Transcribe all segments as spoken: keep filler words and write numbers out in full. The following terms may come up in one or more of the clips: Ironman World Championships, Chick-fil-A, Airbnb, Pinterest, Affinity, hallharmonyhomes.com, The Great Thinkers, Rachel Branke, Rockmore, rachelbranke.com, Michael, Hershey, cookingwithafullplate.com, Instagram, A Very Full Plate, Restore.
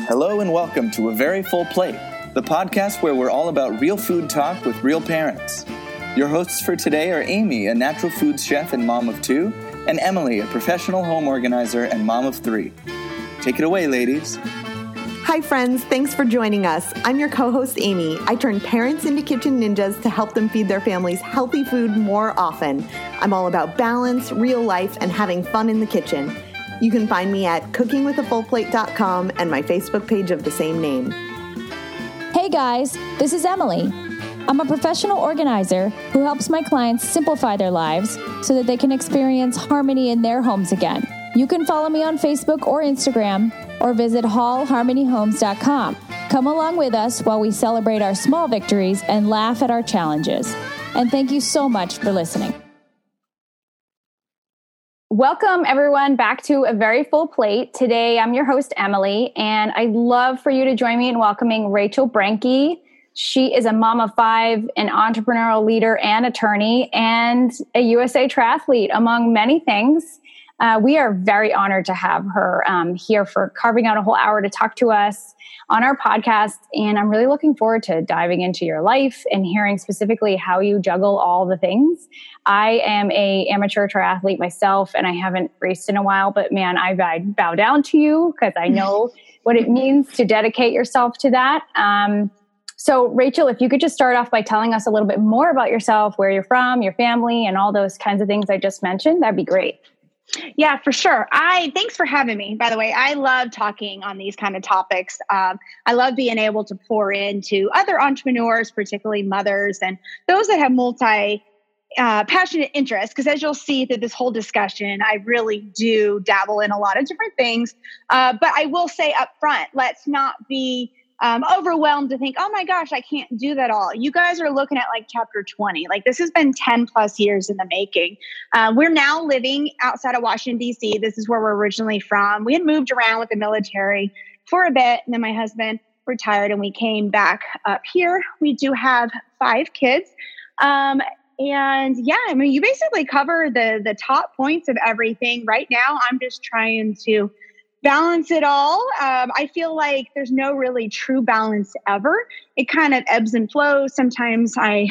Hello and welcome to A Very Full Plate, the podcast where we're all about real food talk with real parents. Your hosts for today are Amy, a natural foods chef and mom of two, and Emily, a professional home organizer and mom of three. Take it away, ladies. Hi, friends. Thanks for joining us. I'm your co-host, Amy. I turn parents into kitchen ninjas to help them feed their families healthy food more often. I'm all about balance, real life, and having fun in the kitchen. You can find me at cooking with a full plate dot com and my Facebook page of the same name. Hey, guys. This is Emily. I'm a professional organizer who helps my clients simplify their lives so that they can experience harmony in their homes again. You can follow me on Facebook or Instagram or visit hall harmony homes dot com. Come along with us while we celebrate our small victories and laugh at our challenges. And thank you so much for listening. Welcome, everyone, back to A Very Full Plate. Today, I'm your host, Emily, and I'd love for you to join me in welcoming Rachel Branke. She is a mom of five, an entrepreneurial leader and attorney, and a U S A triathlete, among many things. Uh, we are very honored to have her um, here for carving out a whole hour to talk to us on our podcast. And I'm really looking forward to diving into your life and hearing specifically how you juggle all the things. I am a amateur triathlete myself, and I haven't raced in a while, but man, I, I bow down to you because I know what it means to dedicate yourself to that. Um, so Rachel, if you could just start off by telling us a little bit more about yourself, where you're from, your family, and all those kinds of things I just mentioned, that'd be great. Yeah, for sure. I thanks for having me, by the way. I love talking on these kind of topics. Um, I love being able to pour into other entrepreneurs, particularly mothers and those that have multi uh, passionate interests. Because as you'll see through this whole discussion, I really do dabble in a lot of different things. Uh, but I will say up front, let's not be um, overwhelmed to think, oh my gosh, I can't do that all. You guys are looking at like chapter twenty. Like this has been ten plus years in the making. Uh, we're now living outside of Washington, D C. This is where we're originally from. We had moved around with the military for a bit, and then my husband retired and we came back up here. We do have five kids. Um, and yeah, I mean, you basically cover the, the top points of everything. Right now, I'm just trying to balance it all. Um, I feel like there's no really true balance ever. It kind of ebbs and flows. Sometimes I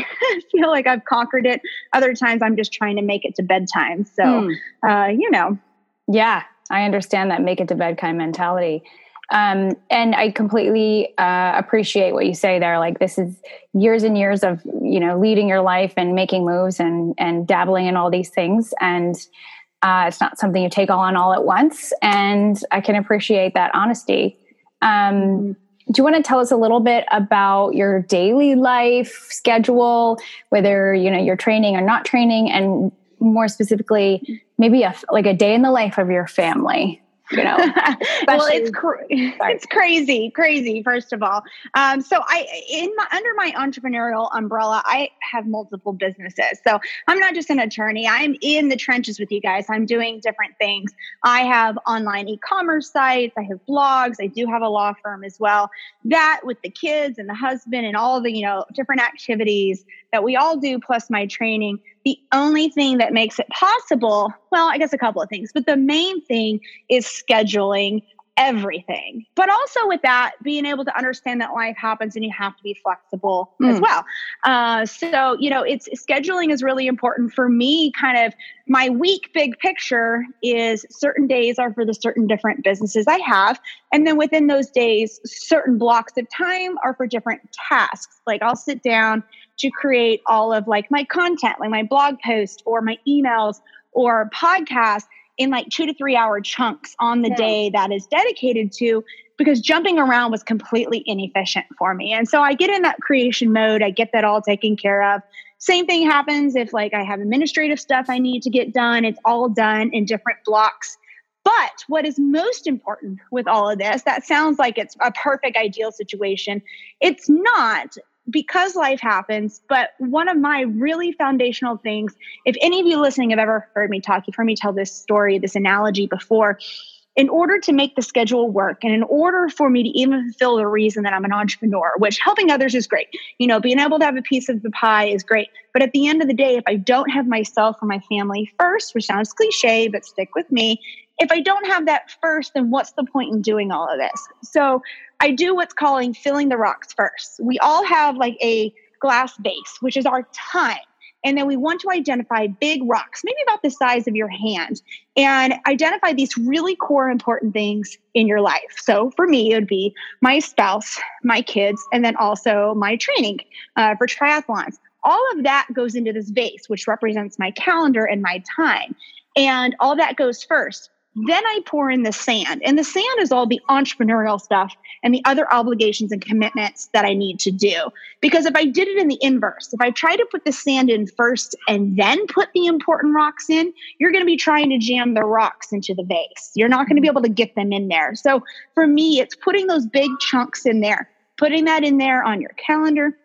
feel like I've conquered it. Other times I'm just trying to make it to bedtime. So, mm. uh, you know. Yeah, I understand that make it to bed kind of mentality. Um, and I completely uh, appreciate what you say there. Like this is years and years of, you know, leading your life and making moves and, and dabbling in all these things. And Uh, it's not something you take on all at once. And I can appreciate that honesty. Um, do you want to tell us a little bit about your daily life schedule, whether, you know, you're training or not training, and more specifically, maybe a, like a day in the life of your family? You know, well, it's cr- it's crazy, crazy. First of all, um, so I in my, under my entrepreneurial umbrella, I have multiple businesses. So I'm not just an attorney; I'm in the trenches with you guys. I'm doing different things. I have online e-commerce sites. I have blogs. I do have a law firm as well. That with the kids and the husband and all the you know different activities that we all do, plus my training. The only thing that makes it possible, well, I guess a couple of things, but the main thing is scheduling everything. But also with that, being able to understand that life happens and you have to be flexible mm. as well. Uh, so, you know, it's scheduling is really important for me. Kind of my week big picture is certain days are for the certain different businesses I have. And then within those days, certain blocks of time are for different tasks. Like I'll sit down to create all of like my content, like my blog post or my emails or podcasts in like two to three hour chunks on the yeah. day that is dedicated to, because jumping around was completely inefficient for me. And so I get in that creation mode. I get that all taken care of. Same thing happens if like I have administrative stuff I need to get done. It's all done in different blocks. But what is most important with all of this, that sounds like it's a perfect ideal situation. It's not, because life happens. But one of my really foundational things, if any of you listening have ever heard me talk, you've heard me tell this story, this analogy before, in order to make the schedule work and in order for me to even fulfill the reason that I'm an entrepreneur, which helping others is great. You know, being able to have a piece of the pie is great. But at the end of the day, if I don't have myself or my family first, which sounds cliche, but stick with me, if I don't have that first, then what's the point in doing all of this? So I do what's calling filling the rocks first. We all have like a glass vase, which is our time. And then we want to identify big rocks, maybe about the size of your hand, and identify these really core important things in your life. So for me, it would be my spouse, my kids, and then also my training uh, for triathlons. All of that goes into this vase, which represents my calendar and my time. And all that goes first. Then I pour in the sand. And the sand is all the entrepreneurial stuff and the other obligations and commitments that I need to do. Because if I did it in the inverse, if I try to put the sand in first and then put the important rocks in, you're going to be trying to jam the rocks into the vase. You're not going to be able to get them in there. So for me, it's putting those big chunks in there, putting that in there on your calendar,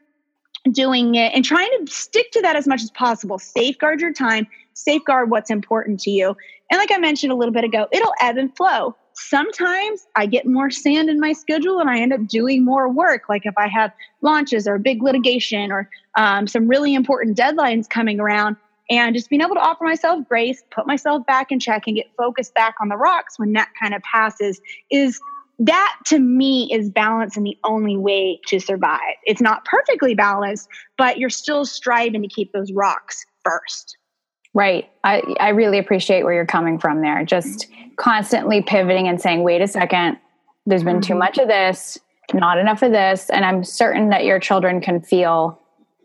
doing it and trying to stick to that as much as possible. Safeguard your time, safeguard what's important to you. And like I mentioned a little bit ago, it'll ebb and flow. Sometimes I get more sand in my schedule and I end up doing more work. Like if I have launches or big litigation or um, some really important deadlines coming around, and just being able to offer myself grace, put myself back in check and get focused back on the rocks when that kind of passes is that to me is balance and the only way to survive. It's not perfectly balanced, but you're still striving to keep those rocks first. Right. I, I really appreciate where you're coming from there. Just constantly pivoting and saying, wait a second, there's been too much of this, not enough of this. And I'm certain that your children can feel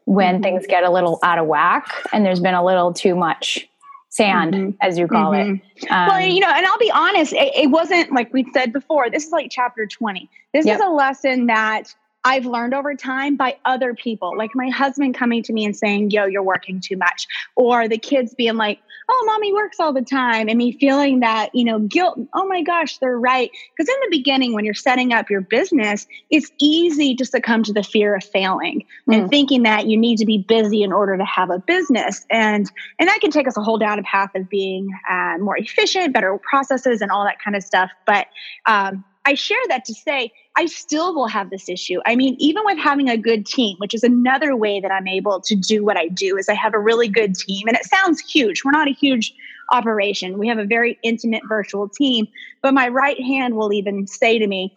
when mm-hmm. things get a little out of whack and there's been a little too much sand, mm-hmm. as you call mm-hmm. it. Um, well, you know, and I'll be honest, it, it wasn't like we said before, this is like chapter twenty. This yep. is a lesson that I've learned over time by other people, like my husband coming to me and saying, yo, you're working too much. Or the kids being like, oh, mommy works all the time. And me feeling that, you know, guilt, oh my gosh, they're right. Because in the beginning, when you're setting up your business, it's easy to succumb to the fear of failing mm. and thinking that you need to be busy in order to have a business. And, and that can take us a whole down a path of being uh, more efficient, better processes and all that kind of stuff. But um, I share that to say, I still will have this issue. I mean, even with having a good team, which is another way that I'm able to do what I do, is I have a really good team. And it sounds huge. We're not a huge operation. We have a very intimate virtual team. But my right hand will even say to me,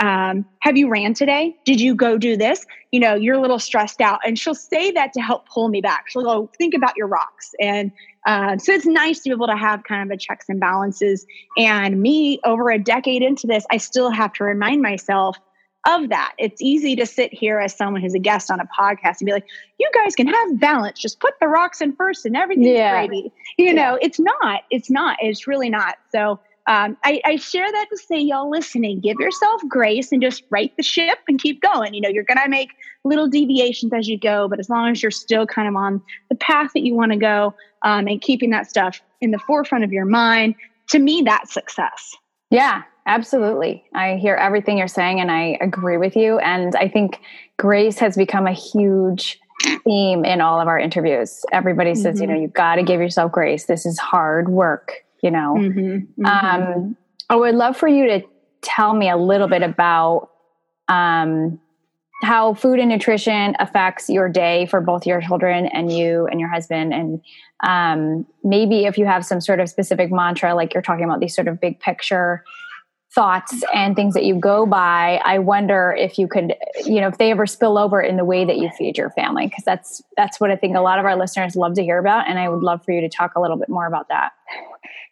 um, have you ran today? Did you go do this? You know, you're a little stressed out. And she'll say that to help pull me back. She'll go, think about your rocks. And uh, so it's nice to be able to have kind of a checks and balances. And me, over a decade into this, I still have to remind myself of that. It's easy to sit here as someone who's a guest on a podcast and be like, you guys can have balance. Just put the rocks in first and everything's yeah. gravy. You yeah. know, it's not. It's not. It's really not. So um, I, I share that to say, y'all listening, give yourself grace and just right the ship and keep going. You know, you're going to make little deviations as you go, but as long as you're still kind of on the path that you want to go um, and keeping that stuff in the forefront of your mind, to me, that's success. Yeah. Absolutely. I hear everything you're saying and I agree with you. And I think grace has become a huge theme in all of our interviews. Everybody mm-hmm. says, you know, you've got to give yourself grace. This is hard work, you know. Mm-hmm. Mm-hmm. Um, I would love for you to tell me a little bit about um, how food and nutrition affects your day for both your children and you and your husband. And um, maybe if you have some sort of specific mantra, like you're talking about these sort of big picture thoughts and things that you go by, I wonder if you could, you know, if they ever spill over in the way that you feed your family, because that's, that's what I think a lot of our listeners love to hear about. And I would love for you to talk a little bit more about that.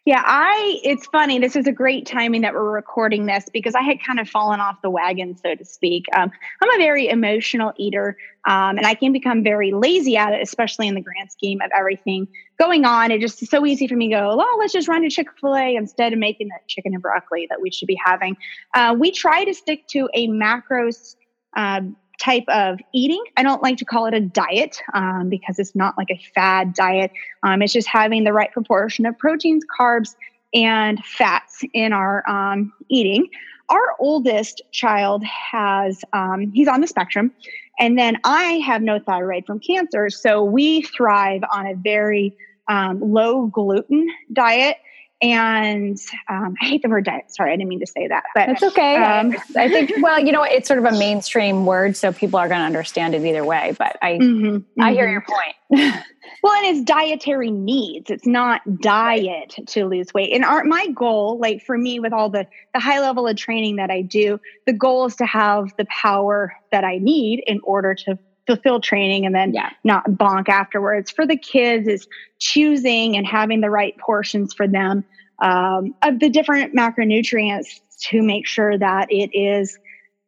Yeah, I, it's funny. This is a great timing that we're recording this because I had kind of fallen off the wagon, so to speak. Um, I'm a very emotional eater, um, and I can become very lazy at it, especially in the grand scheme of everything going on. It just is so easy for me to go, well, let's just run to Chick-fil-A instead of making that chicken and broccoli that we should be having. Uh, we try to stick to a macros uh, type of eating. I don't like to call it a diet um, because it's not like a fad diet. Um, it's just having the right proportion of proteins, carbs, and fats in our um, eating. Our oldest child has, um, he's on the spectrum. And then I have no thyroid from cancer. So we thrive on a very um, low gluten diet. And um, I hate the word diet. Sorry, I didn't mean to say that. But that's okay. Um, I think, well, you know, it's sort of a mainstream word, so people are going to understand it either way. But I, mm-hmm, I mm-hmm. hear your point. Well, and it's dietary needs. It's not diet right. to lose weight. And our, my goal, like for me, with all the the high level of training that I do, the goal is to have the power that I need in order to fulfill training and then yeah. not bonk afterwards. For the kids, is choosing and having the right portions for them um, of the different macronutrients to make sure that it is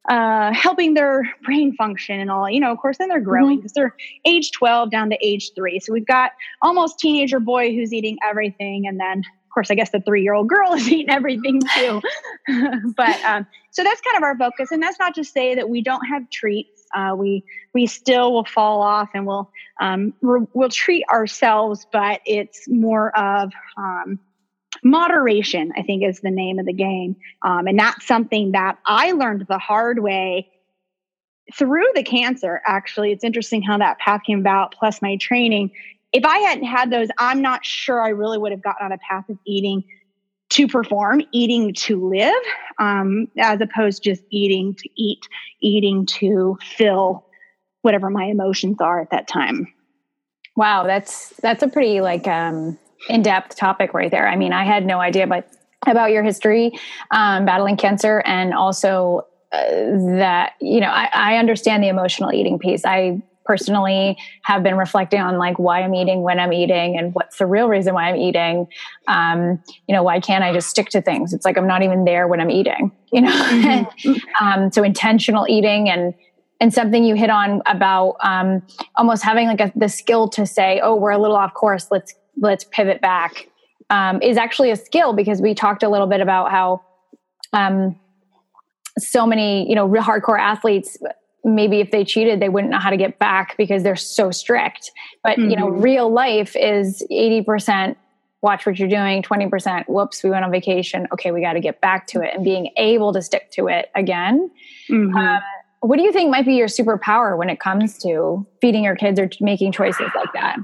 uh, helping their brain function and all. You know, of course, then they're growing because mm-hmm. they're age twelve down to age three. So we've got almost teenager boy who's eating everything, and then of course, I guess the three-year-old girl is eating everything too. but um, so that's kind of our focus, and that's not to say that we don't have treats. Uh, we we still will fall off, and we'll um, re- we'll treat ourselves, but it's more of um, moderation, I think, is the name of the game, um, and that's something that I learned the hard way through the cancer. Actually, it's interesting how that path came about. Plus, my training. If I hadn't had those, I'm not sure I really would have gotten on a path of eating to perform, eating to live, um, as opposed to just eating to eat, eating to fill whatever my emotions are at that time. Wow. That's, that's a pretty like, um, in-depth topic right there. I mean, I had no idea about, about your history, um, battling cancer, and also uh, that, you know, I, I understand the emotional eating piece. I personally have been reflecting on like why I'm eating, when I'm eating, and what's the real reason why I'm eating. Um, you know, why can't I just stick to things? It's like, I'm not even there when I'm eating, you know? Mm-hmm. and, um, so intentional eating, and, and something you hit on about, um, almost having like a, the skill to say, oh, we're a little off course. Let's, let's pivot back, um, is actually a skill, because we talked a little bit about how, um, so many, you know, real hardcore athletes, maybe if they cheated, they wouldn't know how to get back because they're so strict. But, mm-hmm. you know, real life is eighty percent watch what you're doing, twenty percent whoops, we went on vacation. Okay, we got to get back to it, and being able to stick to it again. Mm-hmm. Uh, what do you think might be your superpower when it comes to feeding your kids or making choices like that?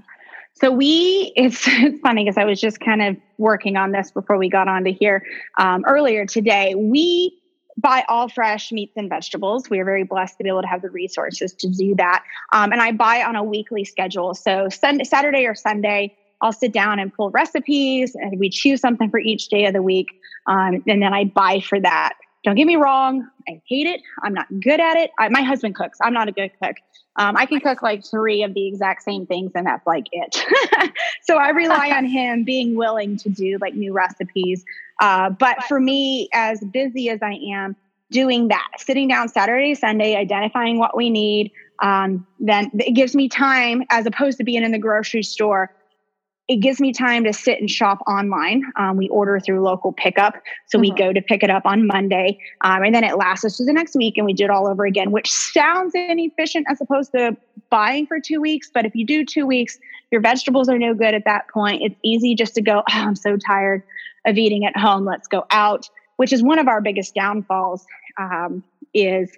So we, it's, it's funny because I was just kind of working on this before we got on to here um, earlier today. We buy all fresh meats and vegetables. We are very blessed to be able to have the resources to do that. Um, and I buy on a weekly schedule. So Sunday, Saturday or Sunday, I'll sit down and pull recipes, and we choose something for each day of the week. Um, and then I buy for that. Don't get me wrong. I hate it. I'm not good at it. I, my husband cooks. I'm not a good cook. Um, I can cook like three of the exact same things, and that's like it. So I rely on him being willing to do like new recipes. Uh, but, but for me, as busy as I am, doing that, sitting down Saturday, Sunday, identifying what we need, um, then it gives me time, as opposed to being in the grocery store. It gives me time to sit and shop online. Um, we order through local pickup. So mm-hmm. we go to pick it up on Monday. Um, and then it lasts us to the next week, and we do it all over again, which sounds inefficient as opposed to buying for two weeks. But if you do two weeks, your vegetables are no good at that point. It's easy just to go, oh, I'm so tired of eating at home. Let's go out, which is one of our biggest downfalls, um, is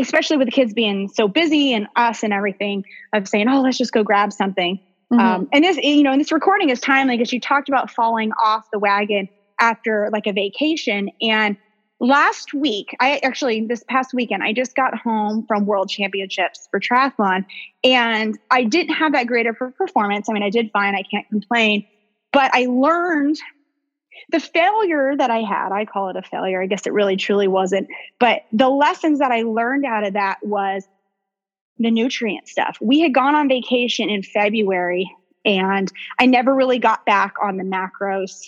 especially with the kids being so busy and us and everything, of saying, oh, let's just go grab something. Mm-hmm. Um, and this, you know, and this recording is timely because you talked about falling off the wagon after like a vacation. And last week, I actually, this past weekend, I just got home from World Championships for triathlon, and I didn't have that great of a performance. I mean, I did fine. I can't complain, but I learned the failure that I had. I call it a failure. I guess it really truly wasn't, but the lessons that I learned out of that was the nutrient stuff. We had gone on vacation in February, and I never really got back on the macros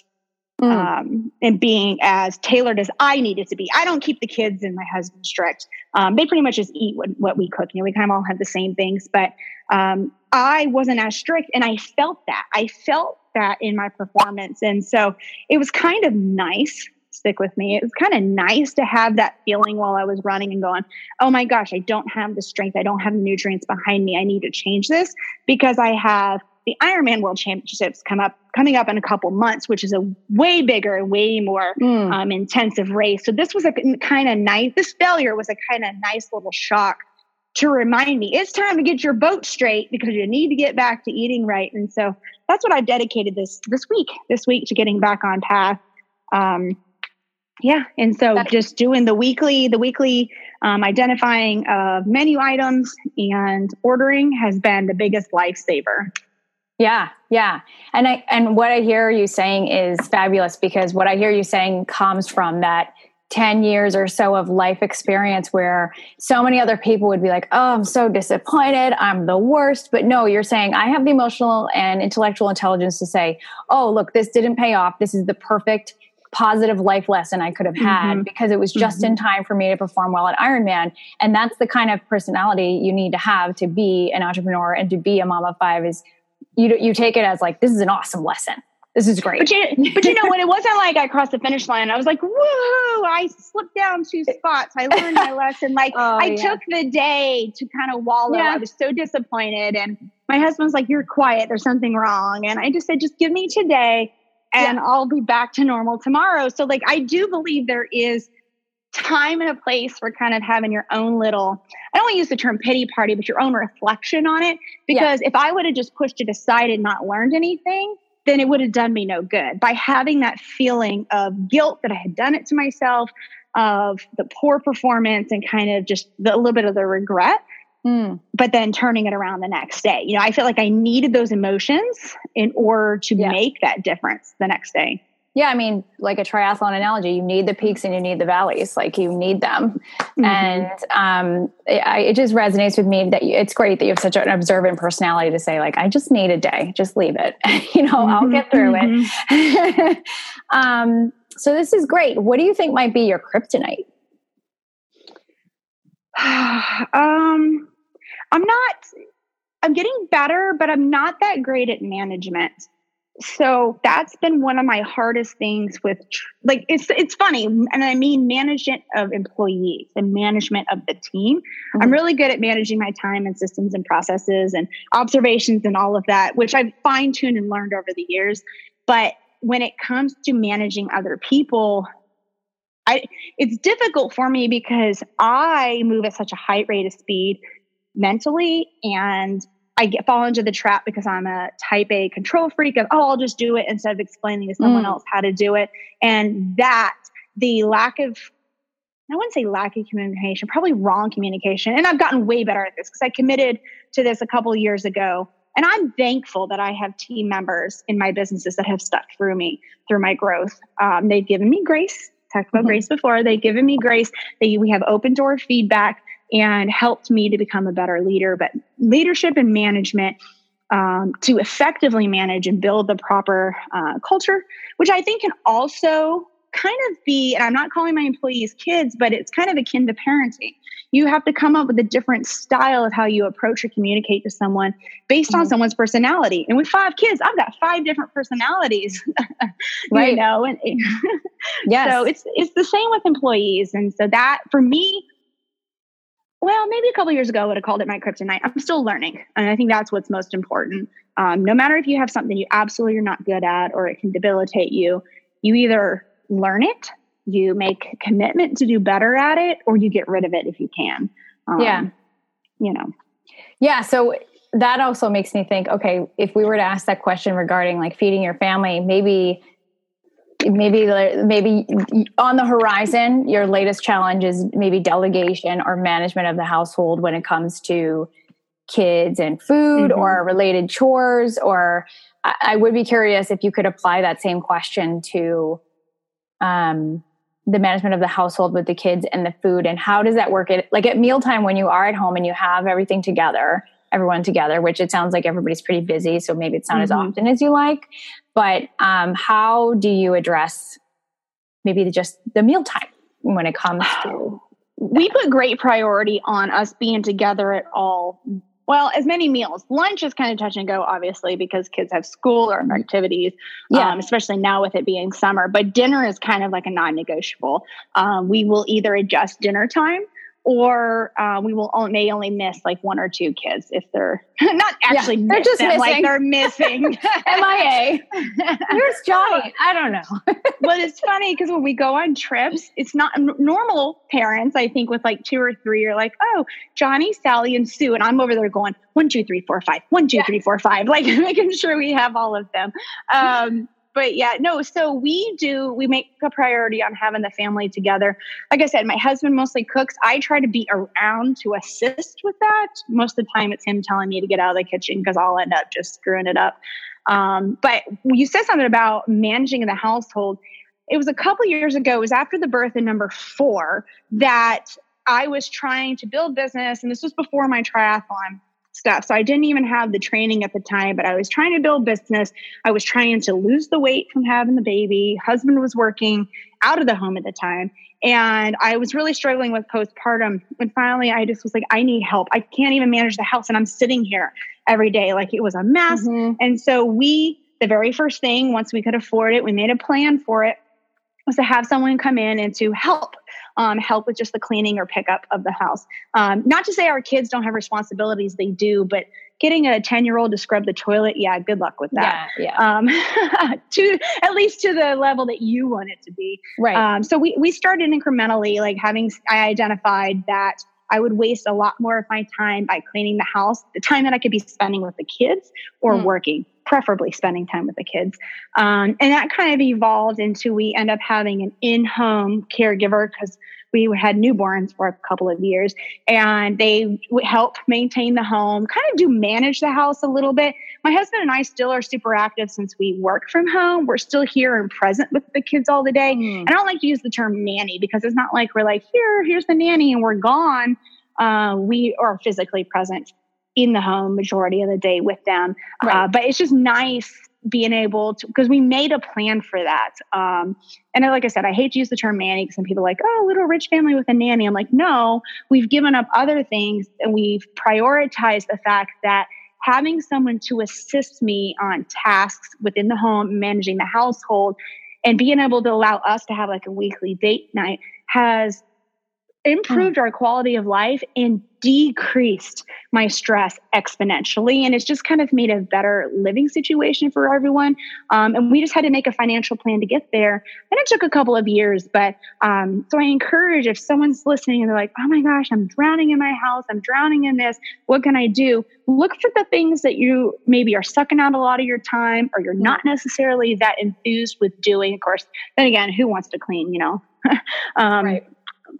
mm. um, and being as tailored as I needed to be. I don't keep the kids and my husband strict. Um, they pretty much just eat what, what we cook. You know, we kind of all have the same things, but um, I wasn't as strict, and I felt that. I felt that in my performance. And so it was kind of nice. Stick with me. It was kind of nice to have that feeling while I was running and going, oh my gosh, I don't have the strength. I don't have the nutrients behind me. I need to change this, because I have the Ironman World Championships come up, coming up in a couple months, which is a way bigger and way more mm. um, intensive race. So this was a kind of nice, this failure was a kind of nice little shock to remind me it's time to get your boat straight because you need to get back to eating right. And so that's what I've dedicated this, this week, this week to getting back on path. Um, yeah. And so that's just doing the weekly, the weekly, um, identifying of menu items and ordering has been the biggest lifesaver. Yeah. Yeah. And I, and what I hear you saying is fabulous, because what I hear you saying comes from that ten years or so of life experience where so many other people would be like, oh, I'm so disappointed, I'm the worst. But no, you're saying I have the emotional and intellectual intelligence to say, oh, look, this didn't pay off. This is the perfect positive life lesson I could have had mm-hmm. because it was just mm-hmm. in time for me to perform well at Ironman. And that's the kind of personality you need to have to be an entrepreneur and to be a mom of five, is you you take it as like, this is an awesome lesson. This is great. But you, but you know, when it wasn't like I crossed the finish line, I was like, woo, I slipped down two spots. I learned my lesson. Like oh, I yeah. took the day to kind of wallow. Yeah. I was so disappointed. And my husband's like, you're quiet, there's something wrong. And I just said, just give me today and yeah. I'll be back to normal tomorrow. So like, I do believe there is time and a place for kind of having your own little, I don't want to use the term pity party, but your own reflection on it. Because yeah. if I would have just pushed it aside and not learned anything, then it would have done me no good. By having that feeling of guilt that I had done it to myself, of the poor performance and kind of just the, a little bit of the regret, mm. but then turning it around the next day. You know, I feel like I needed those emotions in order to yeah. make that difference the next day. Yeah. I mean, like a triathlon analogy, you need the peaks and you need the valleys, like you need them. Mm-hmm. And um, it, I, it just resonates with me that you, it's great that you have such an observant personality to say like, I just need a day, just leave it, you know, mm-hmm. I'll get through mm-hmm. it. um, so this is great. What do you think might be your kryptonite? um, I'm not, I'm getting better, but I'm not that great at management. So that's been one of my hardest things with, like, it's it's funny. And I mean, management of employees and management of the team. Mm-hmm. I'm really good at managing my time and systems and processes and observations and all of that, which I've fine-tuned and learned over the years. But when it comes to managing other people, I it's difficult for me because I move at such a high rate of speed mentally, and I get, fall into the trap because I'm a type A control freak of, oh, I'll just do it instead of explaining to someone mm. else how to do it. And that, the lack of, I wouldn't say lack of communication, probably wrong communication. And I've gotten way better at this because I committed to this a couple of years ago. And I'm thankful that I have team members in my businesses that have stuck through me, through my growth. Um, they've given me grace, talked about mm-hmm. grace before. They've given me grace. They, we have open door feedback, and helped me to become a better leader. But leadership and management, um, to effectively manage and build the proper uh, culture, which I think can also kind of be, and I'm not calling my employees kids, but it's kind of akin to parenting. You have to come up with a different style of how you approach or communicate to someone based mm-hmm. on someone's personality. And with five kids, I've got five different personalities, right. you know? And yes. So it's, it's the same with employees. And so that, for me, well, maybe a couple of years ago, I would have called it my kryptonite. I'm still learning. And I think that's what's most important. Um, no matter if you have something you absolutely are not good at or it can debilitate you, you either learn it, you make a commitment to do better at it, or you get rid of it if you can. Um, yeah. You know. Yeah. So that also makes me think, okay, if we were to ask that question regarding like feeding your family, maybe... Maybe maybe on the horizon, your latest challenge is maybe delegation or management of the household when it comes to kids and food mm-hmm. or related chores. Or I would be curious if you could apply that same question to um, the management of the household with the kids and the food. And how does that work? It, like at mealtime when you are at home and you have everything together, everyone together, which it sounds like everybody's pretty busy. So maybe it's not mm-hmm. as often as you like. But um, how do you address maybe the, just the mealtime when it comes to that? We put great priority on us being together at all. Well, as many meals. Lunch is kind of touch and go, obviously, because kids have school or activities, yeah. um, especially now with it being summer. But dinner is kind of like a non-negotiable. Um, we will either adjust dinner time or um, we will only, may only miss like one or two kids if they're not actually yeah, they're just them, missing. Like they're missing. M I A. Where's Johnny? I don't know. But it's funny because when we go on trips, it's not normal parents, I think, with like two or three are like, oh, Johnny, Sally, and Sue. And I'm over there going, one, two, three, four, five, one, two, yeah. three, four, five, like making sure we have all of them. Um, But yeah, no, so we do, we make a priority on having the family together. Like I said, my husband mostly cooks. I try to be around to assist with that. Most of the time it's him telling me to get out of the kitchen because I'll end up just screwing it up. Um, but you said something about managing the household. It was a couple years ago, it was after the birth of number four that I was trying to build business. And this was before my triathlon stuff. So I didn't even have the training at the time, but I was trying to build business. I was trying to lose the weight from having the baby. Husband was working out of the home at the time. And I was really struggling with postpartum. And finally, I just was like, I need help. I can't even manage the house. And I'm sitting here every day. Like it was a mess. Mm-hmm. And so we, the very first thing, once we could afford it, we made a plan for it, was to have someone come in and to help. Um, help with just the cleaning or pickup of the house. Um, not to say our kids don't have responsibilities, they do, but getting a ten-year-old to scrub the toilet, yeah, good luck with that. Yeah, yeah. Um, to, at least to the level that you want it to be. Right. Um, so we, we started incrementally, like having, I identified that I would waste a lot more of my time by cleaning the house, the time that I could be spending with the kids or mm. working, preferably spending time with the kids. Um, and that kind of evolved into we end up having an in-home caregiver because we had newborns for a couple of years and they would help maintain the home, kind of do manage the house a little bit. My husband and I still are super active since we work from home. We're still here and present with the kids all the day. Mm. And I don't like to use the term nanny because it's not like we're like, here, here's the nanny and we're gone. Uh, we are physically present in the home majority of the day with them. Right. Uh, but it's just nice being able to, because we made a plan for that. Um, and I, like I said, I hate to use the term nanny because some people are like, oh, little rich family with a nanny. I'm like, no, we've given up other things and we've prioritized the fact that having someone to assist me on tasks within the home, managing the household, and being able to allow us to have like a weekly date night has improved mm. our quality of life and decreased my stress exponentially. And it's just kind of made a better living situation for everyone. Um, and we just had to make a financial plan to get there. And it took a couple of years. But um, so I encourage, if someone's listening and they're like, oh my gosh, I'm drowning in my house, I'm drowning in this, what can I do? Look for the things that you maybe are sucking out a lot of your time or you're not necessarily that enthused with doing. Of course, then again, who wants to clean, you know? um, right.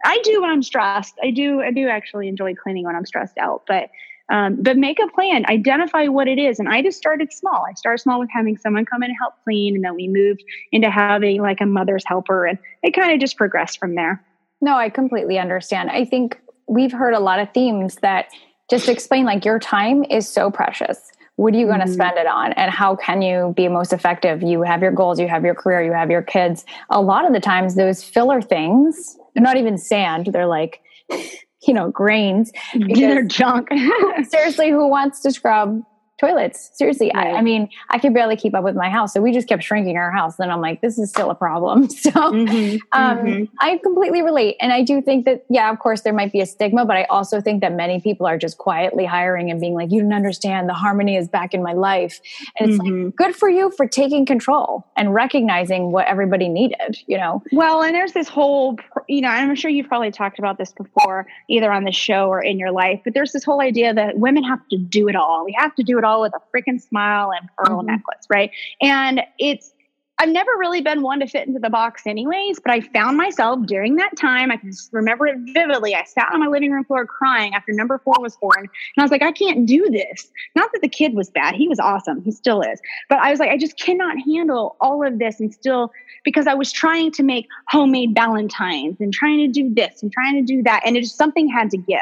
I do when I'm stressed. I do. I do actually enjoy cleaning when I'm stressed out, but, um, but make a plan, identify what it is. And I just started small. I started small with having someone come in and help clean. And then we moved into having like a mother's helper and it kind of just progressed from there. No, I completely understand. I think we've heard a lot of themes that just explain like your time is so precious. What are you going to mm-hmm. spend it on? And how can you be most effective? You have your goals, you have your career, you have your kids. A lot of the times those filler things, they're not even sand. They're like, you know, grains. They're junk. Seriously, who wants to scrub toilets? Seriously. Right. I, I mean, I could barely keep up with my house. So we just kept shrinking our house. Then I'm like, this is still a problem. So mm-hmm. Um, mm-hmm. I completely relate. And I do think that, yeah, of course there might be a stigma, but I also think that many people are just quietly hiring and being like, you don't understand, the harmony is back in my life. And it's mm-hmm. like, good for you for taking control and recognizing what everybody needed, you know? Well, and there's this whole, you know, I'm sure you've probably talked about this before, either on the show or in your life, but there's this whole idea that women have to do it all. We have to do it all. With a freaking smile and pearl mm-hmm. necklace, right? And it's, I've never really been one to fit into the box anyways, but I found myself during that time, I can remember it vividly. I sat on my living room floor crying after number four was born. And I was like, I can't do this. Not that the kid was bad. He was awesome. He still is. But I was like, I just cannot handle all of this and still, because I was trying to make homemade Valentines and trying to do this and trying to do that. And it just, something had to give.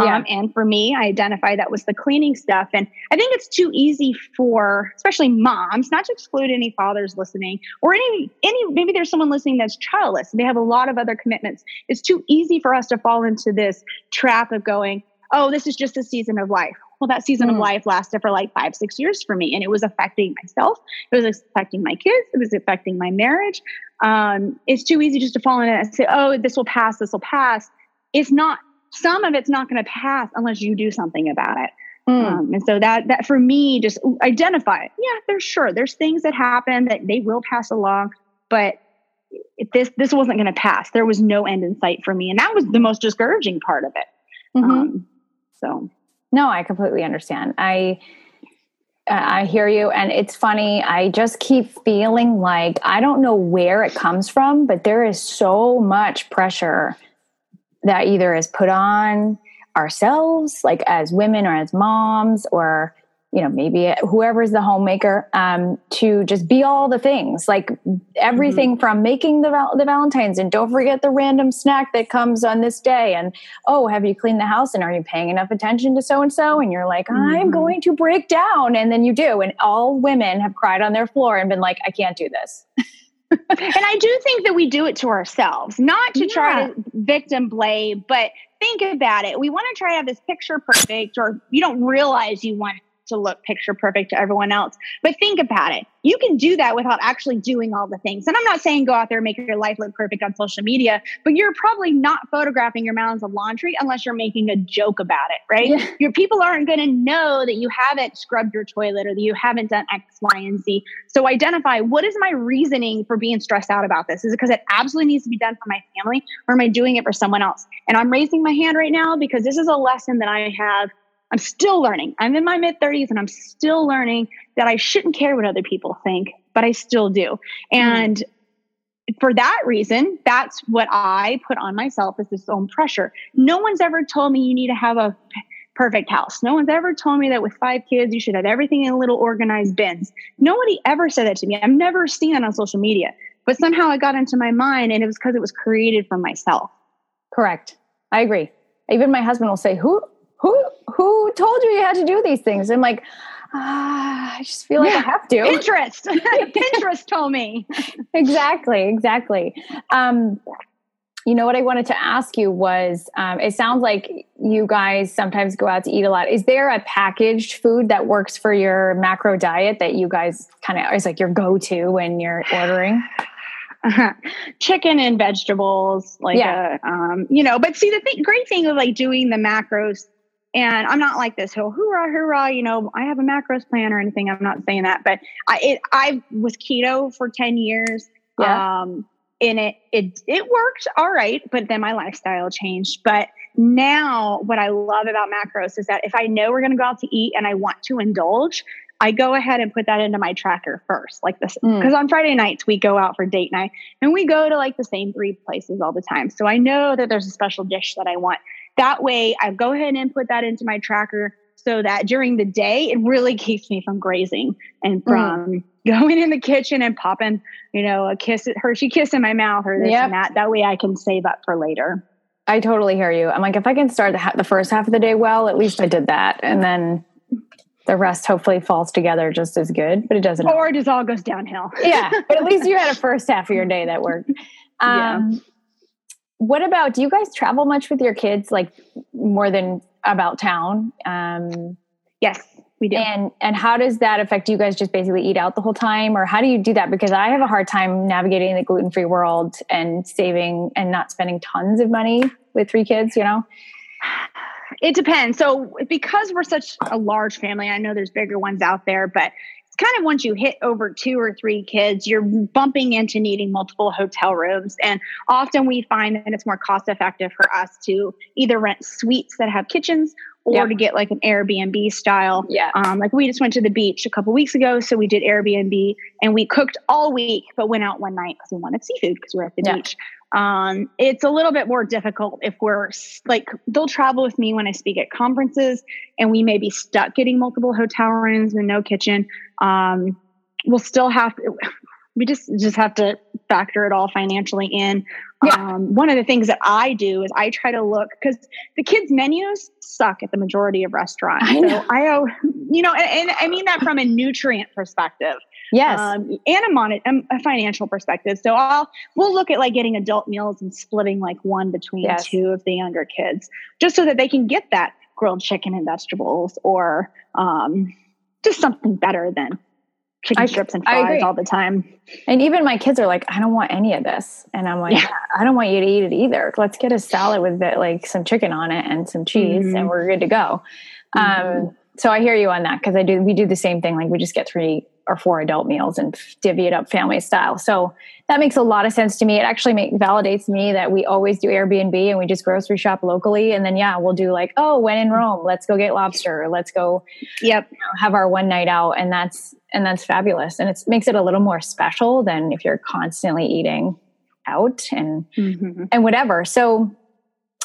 Yeah. Um, and for me, I identify that was the cleaning stuff. And I think it's too easy for, especially moms, not to exclude any fathers listening or any, any, maybe there's someone listening that's childless and they have a lot of other commitments. It's too easy for us to fall into this trap of going, oh, this is just a season of life. Well, that season mm. of life lasted for like five, six years for me. And it was affecting myself. It was affecting my kids. It was affecting my marriage. Um, it's too easy just to fall in and say, oh, this will pass. This will pass. It's not. some of it's not going to pass unless you do something about it. Mm. Um, and so that, that for me, just identify it. Yeah, there's sure there's things that happen that they will pass along, but this, this wasn't going to pass. There was no end in sight for me. And that was the most discouraging part of it. Mm-hmm. Um, so no, I completely understand. I, I hear you. And it's funny. I just keep feeling like, I don't know where it comes from, but there is so much pressure that either is put on ourselves, like as women or as moms, or, you know, maybe whoever's the homemaker, um, to just be all the things, like everything mm-hmm. from making the val- the Valentines, and don't forget the random snack that comes on this day. And, oh, have you cleaned the house, and are you paying enough attention to so-and-so? And you're like, mm-hmm. I'm going to break down. And then you do. And all women have cried on their floor and been like, I can't do this. And I do think that we do it to ourselves, not to yeah. try to victim blame, but think about it. We want to try to have this picture perfect, or you don't realize you want to look picture perfect to everyone else. But think about it. You can do that without actually doing all the things. And I'm not saying go out there and make your life look perfect on social media, but you're probably not photographing your mounds of laundry unless you're making a joke about it, right? Yeah. Your people aren't going to know that you haven't scrubbed your toilet or that you haven't done X, Y, and Z. So identify, what is my reasoning for being stressed out about this? Is it because it absolutely needs to be done for my family, or am I doing it for someone else? And I'm raising my hand right now because this is a lesson that I have I'm still learning. I'm in my mid-thirties and I'm still learning that I shouldn't care what other people think, but I still do. And mm-hmm. for that reason, that's what I put on myself, is this own pressure. No one's ever told me you need to have a perfect house. No one's ever told me that with five kids, you should have everything in little organized bins. Nobody ever said that to me. I've never seen it on social media, but somehow it got into my mind, and it was because it was created for myself. Correct. I agree. Even my husband will say, who... Who who told you you had to do these things? I'm like, ah, I just feel like yeah. I have to. Pinterest. Pinterest told me. Exactly, exactly. Um, you know, what I wanted to ask you was, um, it sounds like you guys sometimes go out to eat a lot. Is there a packaged food that works for your macro diet that you guys kind of, is like your go-to when you're ordering? Uh-huh. Chicken and vegetables. Like, yeah. a, um, you know, but see, the thing, great thing of like doing the macros, and I'm not like this whole hoorah, hoorah, you know, I have a macros plan or anything. I'm not saying that, but I, it, I was keto for ten years. Yeah. Um, and it, it, it worked all right, but then my lifestyle changed. But now what I love about macros is that if I know we're going to go out to eat and I want to indulge, I go ahead and put that into my tracker first, like this, because mm. on Friday nights we go out for date night and we go to like the same three places all the time. So I know that there's a special dish that I want. That way I go ahead and put that into my tracker so that during the day, it really keeps me from grazing and from mm. going in the kitchen and popping, you know, a kiss, Hershey kiss in my mouth or this yep. and that. That way I can save up for later. I totally hear you. I'm like, if I can start the, ha- the first half of the day, well, at least I did that. And then the rest hopefully falls together just as good, but it doesn't. Or happen. It just all goes downhill. Yeah. But at least you had a first half of your day that worked. Um, yeah. What about, do you guys travel much with your kids? Like more than about town? Um, yes, we do. And, and how does that affect you guys? Just basically eat out the whole time, or how do you do that? Because I have a hard time navigating the gluten-free world and saving and not spending tons of money with three kids, you know? It depends. So because we're such a large family, I know there's bigger ones out there, but it's kind of once you hit over two or three kids, you're bumping into needing multiple hotel rooms. And often we find that it's more cost effective for us to either rent suites that have kitchens or yeah. to get like an Airbnb style. Yeah. Um, like we just went to the beach a couple weeks ago. So we did Airbnb and we cooked all week, but went out one night because we wanted seafood because we were at the yeah. beach. Um, it's a little bit more difficult if we're like, they'll travel with me when I speak at conferences and we may be stuck getting multiple hotel rooms and no kitchen. Um, we'll still have, we just, just have to factor it all financially in. Yeah. Um, one of the things that I do is I try to look, cause the kids' menus suck at the majority of restaurants. I know. So I, you know, and, and I mean that from a nutrient perspective. Yes. Um, and a, mon- a financial perspective. So I'll, we'll look at like getting adult meals and splitting like one between yes. two of the younger kids, just so that they can get that grilled chicken and vegetables or, um, just something better than chicken I, strips and fries all the time. And even my kids are like, I don't want any of this. And I'm like, yeah. I don't want you to eat it either. Let's get a salad with it, like some chicken on it and some cheese mm-hmm. and we're good to go. Mm-hmm. Um, so I hear you on that. Cause I do, we do the same thing. Like we just get three or four adult meals and divvy it up family style. So that makes a lot of sense to me. It actually make, validates me that we always do Airbnb and we just grocery shop locally. And then, yeah, we'll do like, oh, when in Rome, let's go get lobster. Let's go yep. you know, have our one night out. And that's, and that's fabulous. And it makes it a little more special than if you're constantly eating out and, mm-hmm. and whatever. So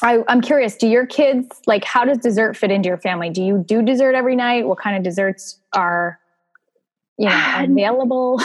I, I'm curious, do your kids, like, how does dessert fit into your family? Do you do dessert every night? What kind of desserts are Yeah, you know, available.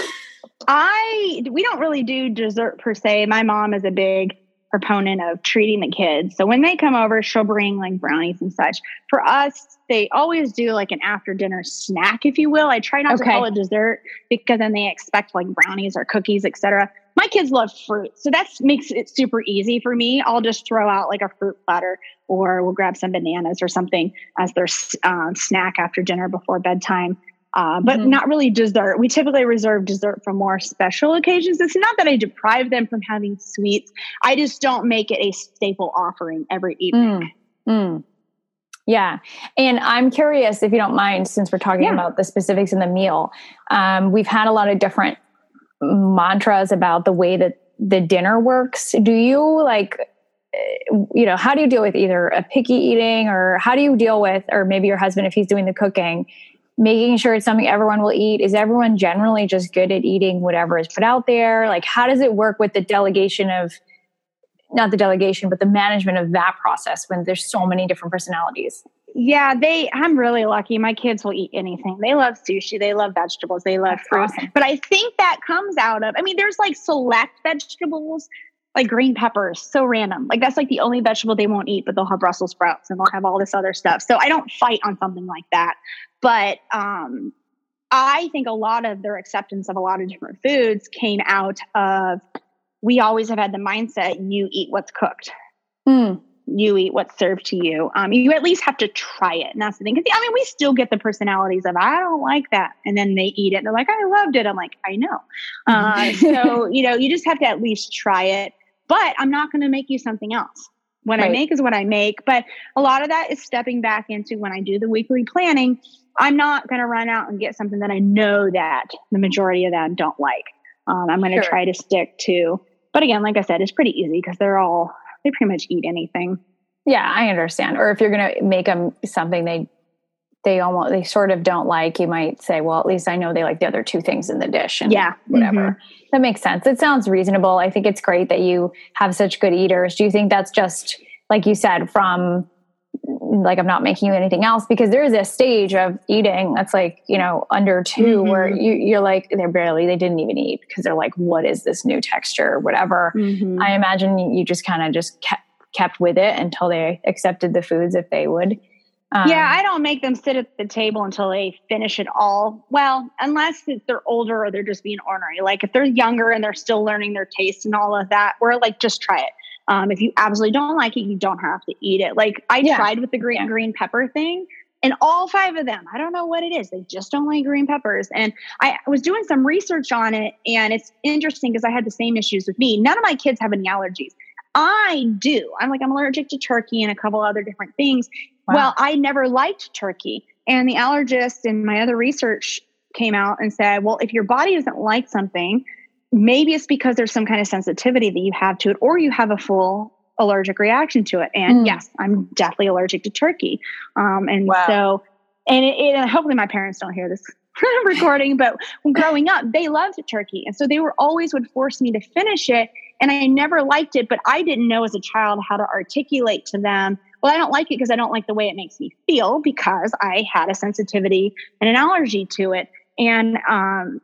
I we don't really do dessert per se. My mom is a big proponent of treating the kids. So when they come over, she'll bring like brownies and such. For us, they always do like an after dinner snack, if you will. I try not okay. to call it dessert because then they expect like brownies or cookies, et cetera. My kids love fruit, so that makes it super easy for me. I'll just throw out like a fruit platter, or we'll grab some bananas or something as their um, snack after dinner before bedtime. Uh, but mm-hmm. not really dessert. We typically reserve dessert for more special occasions. It's not that I deprive them from having sweets. I just don't make it a staple offering every evening. Mm-hmm. Yeah. And I'm curious, if you don't mind, since we're talking yeah. about the specifics in the meal, um, we've had a lot of different mantras about the way that the dinner works. Do you like... you know, how do you deal with either a picky eating, or how do you deal with, or maybe your husband, if he's doing the cooking, making sure it's something everyone will eat? Is everyone generally just good at eating whatever is put out there? Like, how does it work with the delegation of, not the delegation, but the management of that process when there's so many different personalities? Yeah, they, I'm really lucky. My kids will eat anything. They love sushi. They love vegetables. They love fruit. Awesome. But I think that comes out of, I mean, there's like select vegetables, like green peppers, so random. Like that's like the only vegetable they won't eat, but they'll have Brussels sprouts and they'll have all this other stuff. So I don't fight on something like that. But um, I think a lot of their acceptance of a lot of different foods came out of, we always have had the mindset, you eat what's cooked. Mm. You eat what's served to you. Um, you at least have to try it. And that's the thing. Cause, I mean, we still get the personalities of, I don't like that. And then they eat it and they're like, I loved it. I'm like, I know. Uh, so, you know, you just have to at least try it. But I'm not going to make you something else. What right. I make is what I make. But a lot of that is stepping back into, when I do the weekly planning, I'm not going to run out and get something that I know that the majority of them don't like. Um, I'm going to sure. try to stick to, but again, like I said, it's pretty easy because they're all, they pretty much eat anything. Yeah, I understand. Or if you're going to make them something they they almost, they sort of don't like, you might say, well, at least I know they like the other two things in the dish and yeah. whatever. Mm-hmm. That makes sense. It sounds reasonable. I think it's great that you have such good eaters. Do you think that's just, like you said, from like, I'm not making you anything else? Because there is a stage of eating that's like, you know, under two mm-hmm. where you, you're like, they're barely, they didn't even eat because they're like, what is this new texture or whatever. Mm-hmm. I imagine you just kind of just kept, kept with it until they accepted the foods if they would. Um, yeah, I don't make them sit at the table until they finish it all. Well, unless they're older or they're just being ornery. Like if they're younger and they're still learning their taste and all of that, we're like, just try it. Um, if you absolutely don't like it, you don't have to eat it. Like I yeah. tried with the green, yeah. green pepper thing, and all five of them, I don't know what it is. They just don't like green peppers. And I was doing some research on it, and it's interesting because I had the same issues with me. None of my kids have any allergies. I do. I'm like, I'm allergic to turkey and a couple other different things. Wow. Well, I never liked turkey. And the allergist in my other research came out and said, well, if your body doesn't like something, maybe it's because there's some kind of sensitivity that you have to it, or you have a full allergic reaction to it. And mm. yes, I'm definitely allergic to turkey. Um, and wow. so, and it, it, and hopefully my parents don't hear this recording, but growing up, they loved turkey. And so they were always would force me to finish it. And I never liked it, but I didn't know as a child how to articulate to them, well, I don't like it because I don't like the way it makes me feel, because I had a sensitivity and an allergy to it. And um,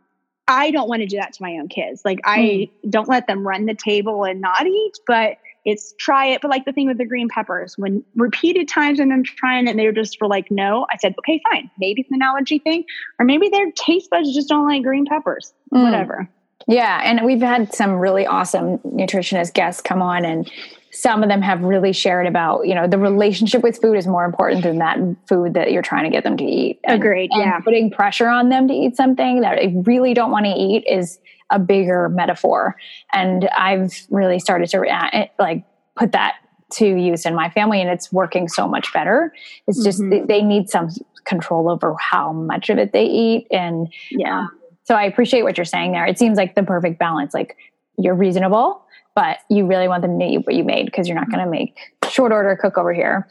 I don't want to do that to my own kids. Like I mm. don't let them run the table and not eat, but it's try it. But like the thing with the green peppers, when repeated times and them trying it, and they were just were like, no, I said, okay, fine. Maybe it's an allergy thing, or maybe their taste buds just don't like green peppers, mm. whatever. Yeah. And we've had some really awesome nutritionist guests come on and some of them have really shared about, you know, the relationship with food is more important than that food that you're trying to get them to eat. And, Agreed. And yeah. putting pressure on them to eat something that they really don't want to eat is a bigger metaphor. And I've really started to uh, like put that to use in my family, and it's working so much better. It's just, mm-hmm. they need some control over how much of it they eat. And yeah, um, so I appreciate what you're saying there. It seems like the perfect balance. Like, you're reasonable, but you really want them to eat what you made, because you're not going to make short order cook over here.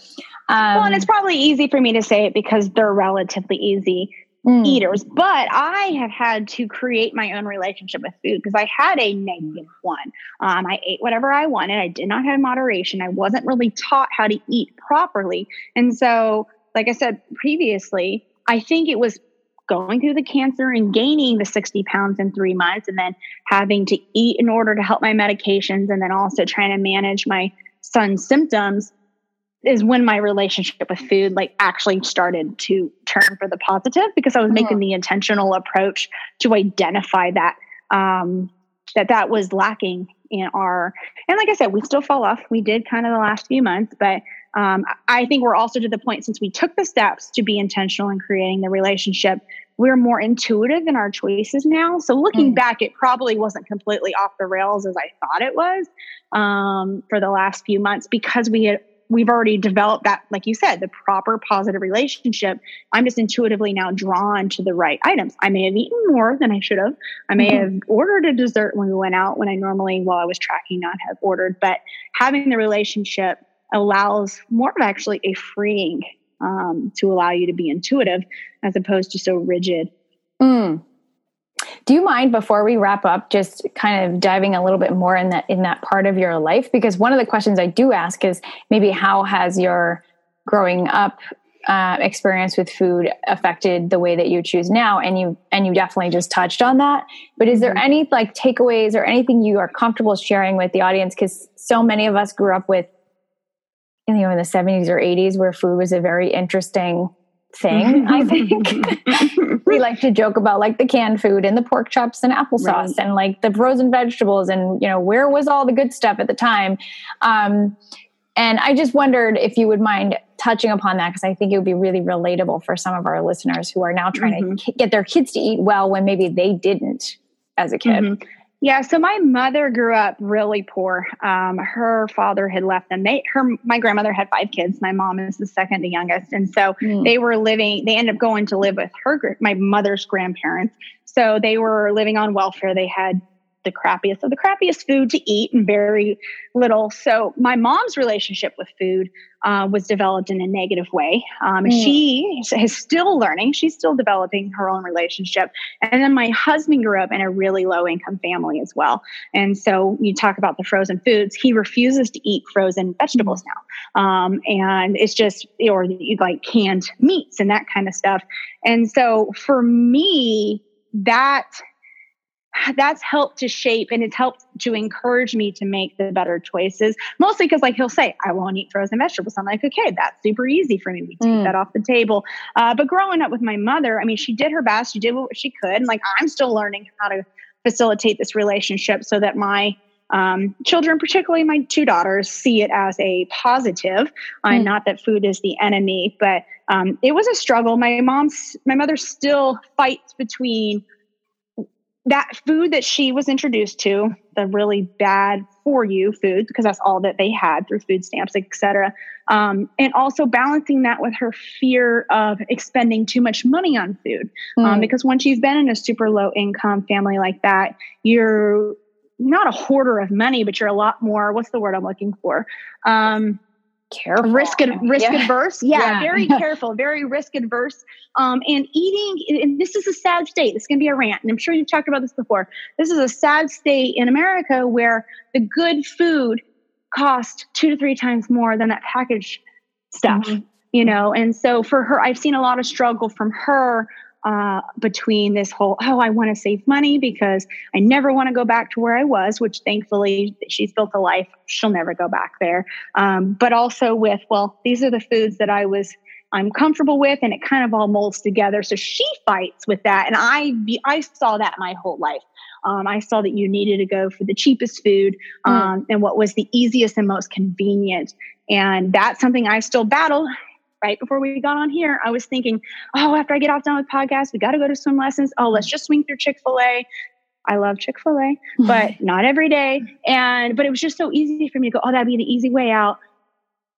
Um, well, and it's probably easy for me to say it because they're relatively easy mm. eaters, but I have had to create my own relationship with food, because I had a negative one. Um, I ate whatever I wanted. I did not have moderation. I wasn't really taught how to eat properly. And so, like I said previously, I think it was going through the cancer and gaining the sixty pounds in three months and then having to eat in order to help my medications, and then also trying to manage my son's symptoms, is when my relationship with food like actually started to turn for the positive, because I was making the intentional approach to identify that, um, that that was lacking in our, and like I said, we still fall off. We did kind of the last few months, but Um, I think we're also to the point, since we took the steps to be intentional in creating the relationship, we're more intuitive in our choices now. So looking mm. back, it probably wasn't completely off the rails as I thought it was, um, for the last few months, because we had, we've already developed that, like you said, the proper positive relationship. I'm just intuitively now drawn to the right items. I may have eaten more than I should have. I may mm-hmm. have ordered a dessert when we went out, when I normally, while I was tracking, not have ordered, but having the relationship allows more of actually a freeing, um, to allow you to be intuitive as opposed to so rigid. Mm. Do you mind, before we wrap up, just kind of diving a little bit more in that, in that part of your life? Because one of the questions I do ask is maybe how has your growing up uh, experience with food affected the way that you choose now? And you, and you definitely just touched on that, but is there any like takeaways or anything you are comfortable sharing with the audience? Cause so many of us grew up with, you know, in the seventies or eighties, where food was a very interesting thing, I think. We like to joke about like the canned food and the pork chops and applesauce, right. and like the frozen vegetables, and, you know, where was all the good stuff at the time? Um, and I just wondered if you would mind touching upon that, because I think it would be really relatable for some of our listeners who are now trying mm-hmm. to get their kids to eat well when maybe they didn't as a kid. Mm-hmm. Yeah. So my mother grew up really poor. Um, her father had left them. They, her, my grandmother had five kids. My mom is the second, the youngest. And so mm. they were living, they ended up going to live with her, my mother's grandparents. So they were living on welfare. They had the crappiest of the crappiest food to eat and very little. So my mom's relationship with food uh, was developed in a negative way. Um, mm. She is still learning. She's still developing her own relationship. And then my husband grew up in a really low income family as well. And so you talk about the frozen foods, he refuses to eat frozen vegetables now. Um, and it's just, or like canned meats and that kind of stuff. And so for me, that that's helped to shape, and it's helped to encourage me to make the better choices, mostly because like he'll say, I won't eat frozen vegetables. I'm like, okay, that's super easy for me. We take mm. that off the table. Uh, but growing up with my mother, I mean, she did her best. She did what she could. And like, I'm still learning how to facilitate this relationship so that my um, children, particularly my two daughters, see it as a positive, and mm. uh, not that food is the enemy, but um, it was a struggle. My mom's, my mother still fights between that food that she was introduced to, the really bad for you food, because that's all that they had through food stamps, et cetera. Um, and also balancing that with her fear of expending too much money on food. Mm. Um, because once you've been in a super low income family like that, you're not a hoarder of money, but you're a lot more, what's the word I'm looking for? Um, Careful. Risk ad- risk yeah. adverse. Yeah, yeah. Very careful, very risk adverse. Um, and eating, and this is a sad state. This is going to be a rant. And I'm sure you've talked about this before. This is a sad state in America where the good food costs two to three times more than that packaged stuff, mm-hmm. you know? And so for her, I've seen a lot of struggle from her uh, between this whole, oh, I want to save money because I never want to go back to where I was, which thankfully she's built a life. She'll never go back there. Um, but also with, well, these are the foods that I was, I'm comfortable with, and it kind of all molds together. So she fights with that. And I, I saw that my whole life. Um, I saw that you needed to go for the cheapest food um, mm. and what was the easiest and most convenient. And that's something I still battle. Right before we got on here, I was thinking, oh, after I get off done with podcasts, we got to go to swim lessons. Oh, let's just swing through Chick-fil-A. I love Chick-fil-A, but not every day. And, but it was just so easy for me to go, oh, that'd be the easy way out,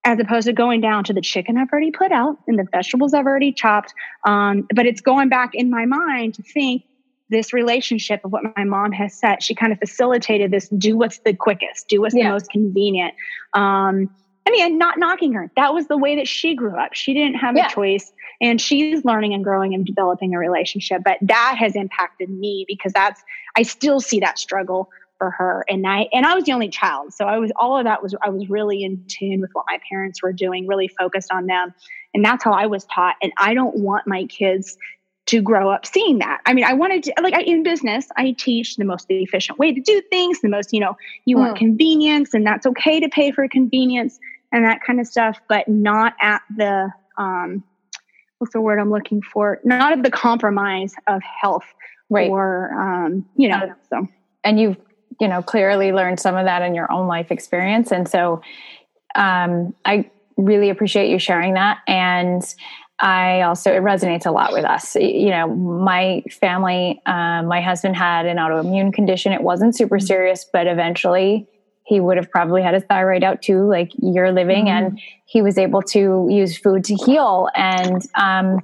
as opposed to going down to the chicken I've already put out and the vegetables I've already chopped. Um, but it's going back in my mind to think this relationship of what my mom has set. She kind of facilitated this, do what's the quickest, do what's yeah. the most convenient. Um, I mean, not knocking her. That was the way that she grew up. She didn't have yeah. a choice, and she's learning and growing and developing a relationship. But that has impacted me because that's, I still see that struggle for her. And I, and I was the only child. So I was, all of that was, I was really in tune with what my parents were doing, really focused on them. And that's how I was taught. And I don't want my kids to grow up seeing that. I mean, I wanted to, like, I, in business, I teach the most efficient way to do things, the most, you know, you mm. want convenience, and that's okay to pay for convenience and that kind of stuff, but not at the, um, what's the word I'm looking for? Not at the compromise of health, right? Or, um, you know, so. And you've, you know, clearly learned some of that in your own life experience. And so, um, I really appreciate you sharing that. And I also, it resonates a lot with us. You know, my family, um, my husband had an autoimmune condition. It wasn't super serious, but eventually he would have probably had his thyroid out too, like you're living, mm-hmm. and he was able to use food to heal. And um,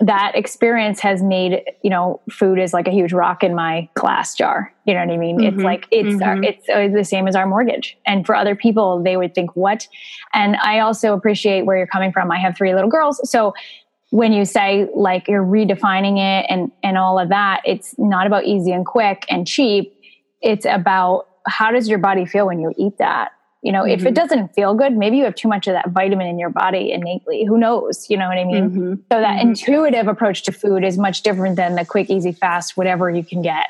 that experience has made, you know, food is like a huge rock in my glass jar. You know what I mean? Mm-hmm. It's like, it's, mm-hmm. our, it's uh, the same as our mortgage. And for other people, they would think, what? And I also appreciate where you're coming from. I have three little girls. So when you say like you're redefining it and, and all of that, it's not about easy and quick and cheap. It's about, how does your body feel when you eat that? You know, mm-hmm. if it doesn't feel good, maybe you have too much of that vitamin in your body innately. Who knows? You know what I mean? Mm-hmm. So that mm-hmm. intuitive approach to food is much different than the quick, easy, fast, whatever you can get.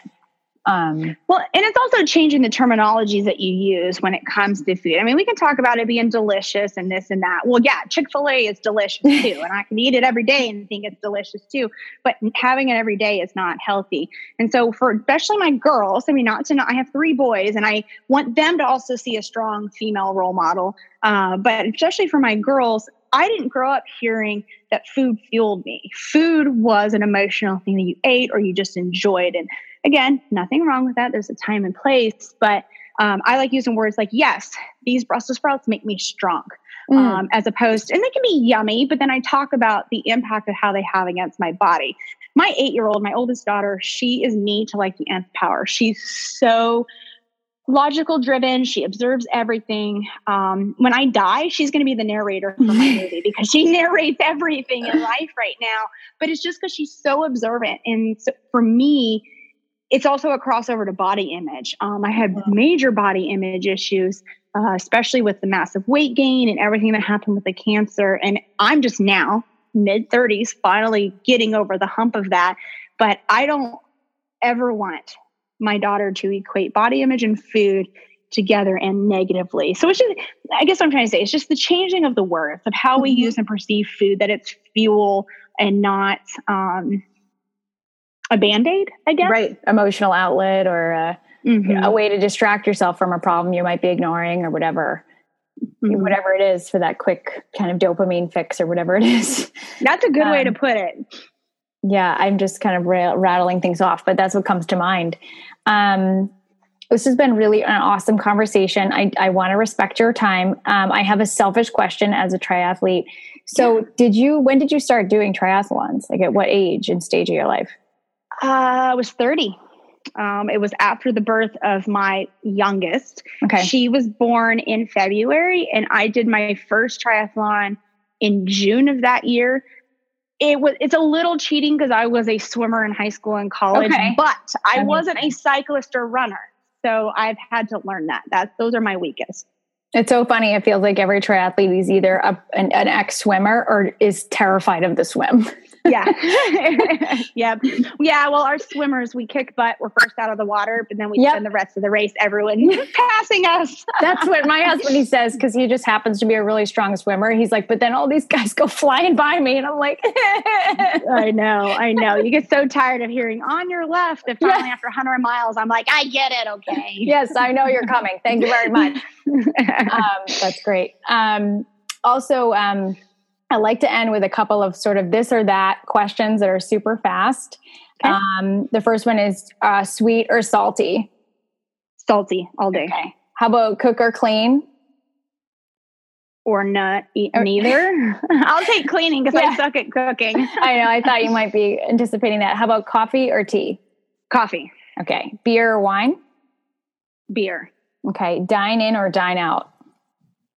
Um, well, and it's also changing the terminologies that you use when it comes to food. I mean, we can talk about it being delicious and this and that. Well, yeah, Chick-fil-A is delicious too. And I can eat it every day and think it's delicious too, but having it every day is not healthy. And so for, especially my girls, I mean, not to know, I have three boys and I want them to also see a strong female role model. Uh, but especially for my girls, I didn't grow up hearing that food fueled me. Food was an emotional thing that you ate or you just enjoyed. And again, nothing wrong with that. There's a time and place, but um, I like using words like, yes, these Brussels sprouts make me strong, mm. um, as opposed to, and they can be yummy, but then I talk about the impact of how they have against my body. My eight-year-old, my oldest daughter, she is me to like the nth power. She's so logical driven. She observes everything. Um, when I die, she's going to be the narrator for my movie because she narrates everything in life right now. But it's just because she's so observant. And so for me, it's also a crossover to body image. Um, I had wow. major body image issues, uh, especially with the massive weight gain and everything that happened with the cancer. And I'm just now mid thirties, finally getting over the hump of that. But I don't ever want my daughter to equate body image and food together and negatively. So it's just, I guess what I'm trying to say, it's just the changing of the words of how we mm-hmm. use and perceive food, that it's fuel and not um, a Band-Aid, I guess. Right. Emotional outlet or a, mm-hmm. you know, a way to distract yourself from a problem you might be ignoring or whatever. Mm-hmm. Whatever it is for that quick kind of dopamine fix or whatever it is. That's a good um, way to put it. Yeah, I'm just kind of ra- rattling things off, but that's what comes to mind. Um, this has been really an awesome conversation. I, I want to respect your time. Um, I have a selfish question as a triathlete. So yeah. did you, when did you start doing triathlons? Like at what age and stage of your life? Uh, I was thirty. Um, it was after the birth of my youngest. Okay. She was born in February and I did my first triathlon in June of that year. It was, it's a little cheating because I was a swimmer in high school and college, okay. but I wasn't a cyclist or runner. So I've had to learn that. That's, those are my weakest. It's so funny. It feels like every triathlete is either a, an, an ex-swimmer or is terrified of the swim. Yeah. Yeah. Yeah. Well, our swimmers, we kick butt. We're first out of the water, but then we yep. spend the rest of the race, everyone passing us. That's what my husband, he says, because he just happens to be a really strong swimmer. He's like, but then all these guys go flying by me. And I'm like, I know, I know. You get so tired of hearing on your left. And finally, yeah. after one hundred miles, I'm like, I get it. Okay. Yes, I know you're coming. Thank you very much. Um, that's great. Um, also, um, I like to end with a couple of sort of this or that questions that are super fast. Okay. Um, the first one is uh, sweet or salty? Salty all day. Okay. How about cook or clean? Or not eat neither. I'll take cleaning because yeah. I suck at cooking. I know. I thought you might be anticipating that. How about coffee or tea? Coffee. Okay. Beer or wine? Beer. Okay. Dine in or dine out?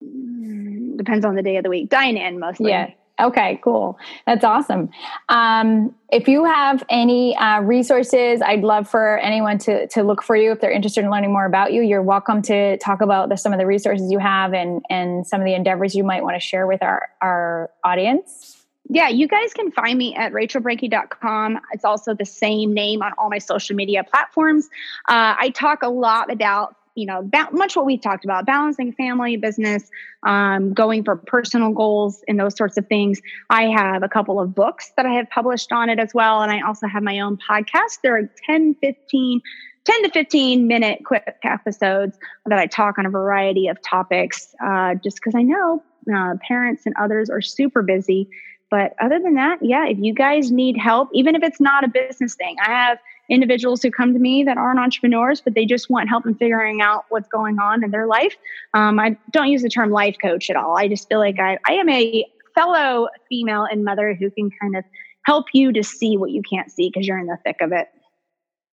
Depends on the day of the week. Dine in mostly. Yeah. Okay, cool. That's awesome. Um, if you have any uh, resources, I'd love for anyone to to look for you if they're interested in learning more about you. You're welcome to talk about the, some of the resources you have and, and some of the endeavors you might want to share with our, our audience. Yeah, you guys can find me at rachel branke dot com. It's also the same name on all my social media platforms. Uh, I talk a lot about you know, ba- much what we talked about, balancing family, business, um, going for personal goals and those sorts of things. I have a couple of books that I have published on it as well. And I also have my own podcast. There are ten, fifteen, ten to fifteen minute quick episodes that I talk on a variety of topics, uh, just because I know uh, parents and others are super busy. But other than that, yeah, if you guys need help, even if it's not a business thing, I have individuals who come to me that aren't entrepreneurs, but they just want help in figuring out what's going on in their life. Um, I don't use the term life coach at all. I just feel like I, I am a fellow female and mother who can kind of help you to see what you can't see because you're in the thick of it.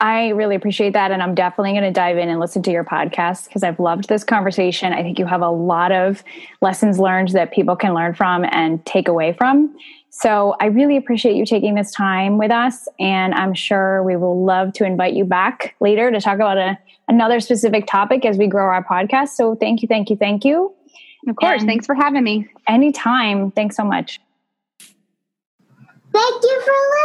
I really appreciate that. And I'm definitely going to dive in and listen to your podcast because I've loved this conversation. I think you have a lot of lessons learned that people can learn from and take away from. So I really appreciate you taking this time with us. And I'm sure we will love to invite you back later to talk about a, another specific topic as we grow our podcast. So thank you, thank you, thank you. Of course. And thanks for having me. Anytime. Thanks so much. Thank you for listening.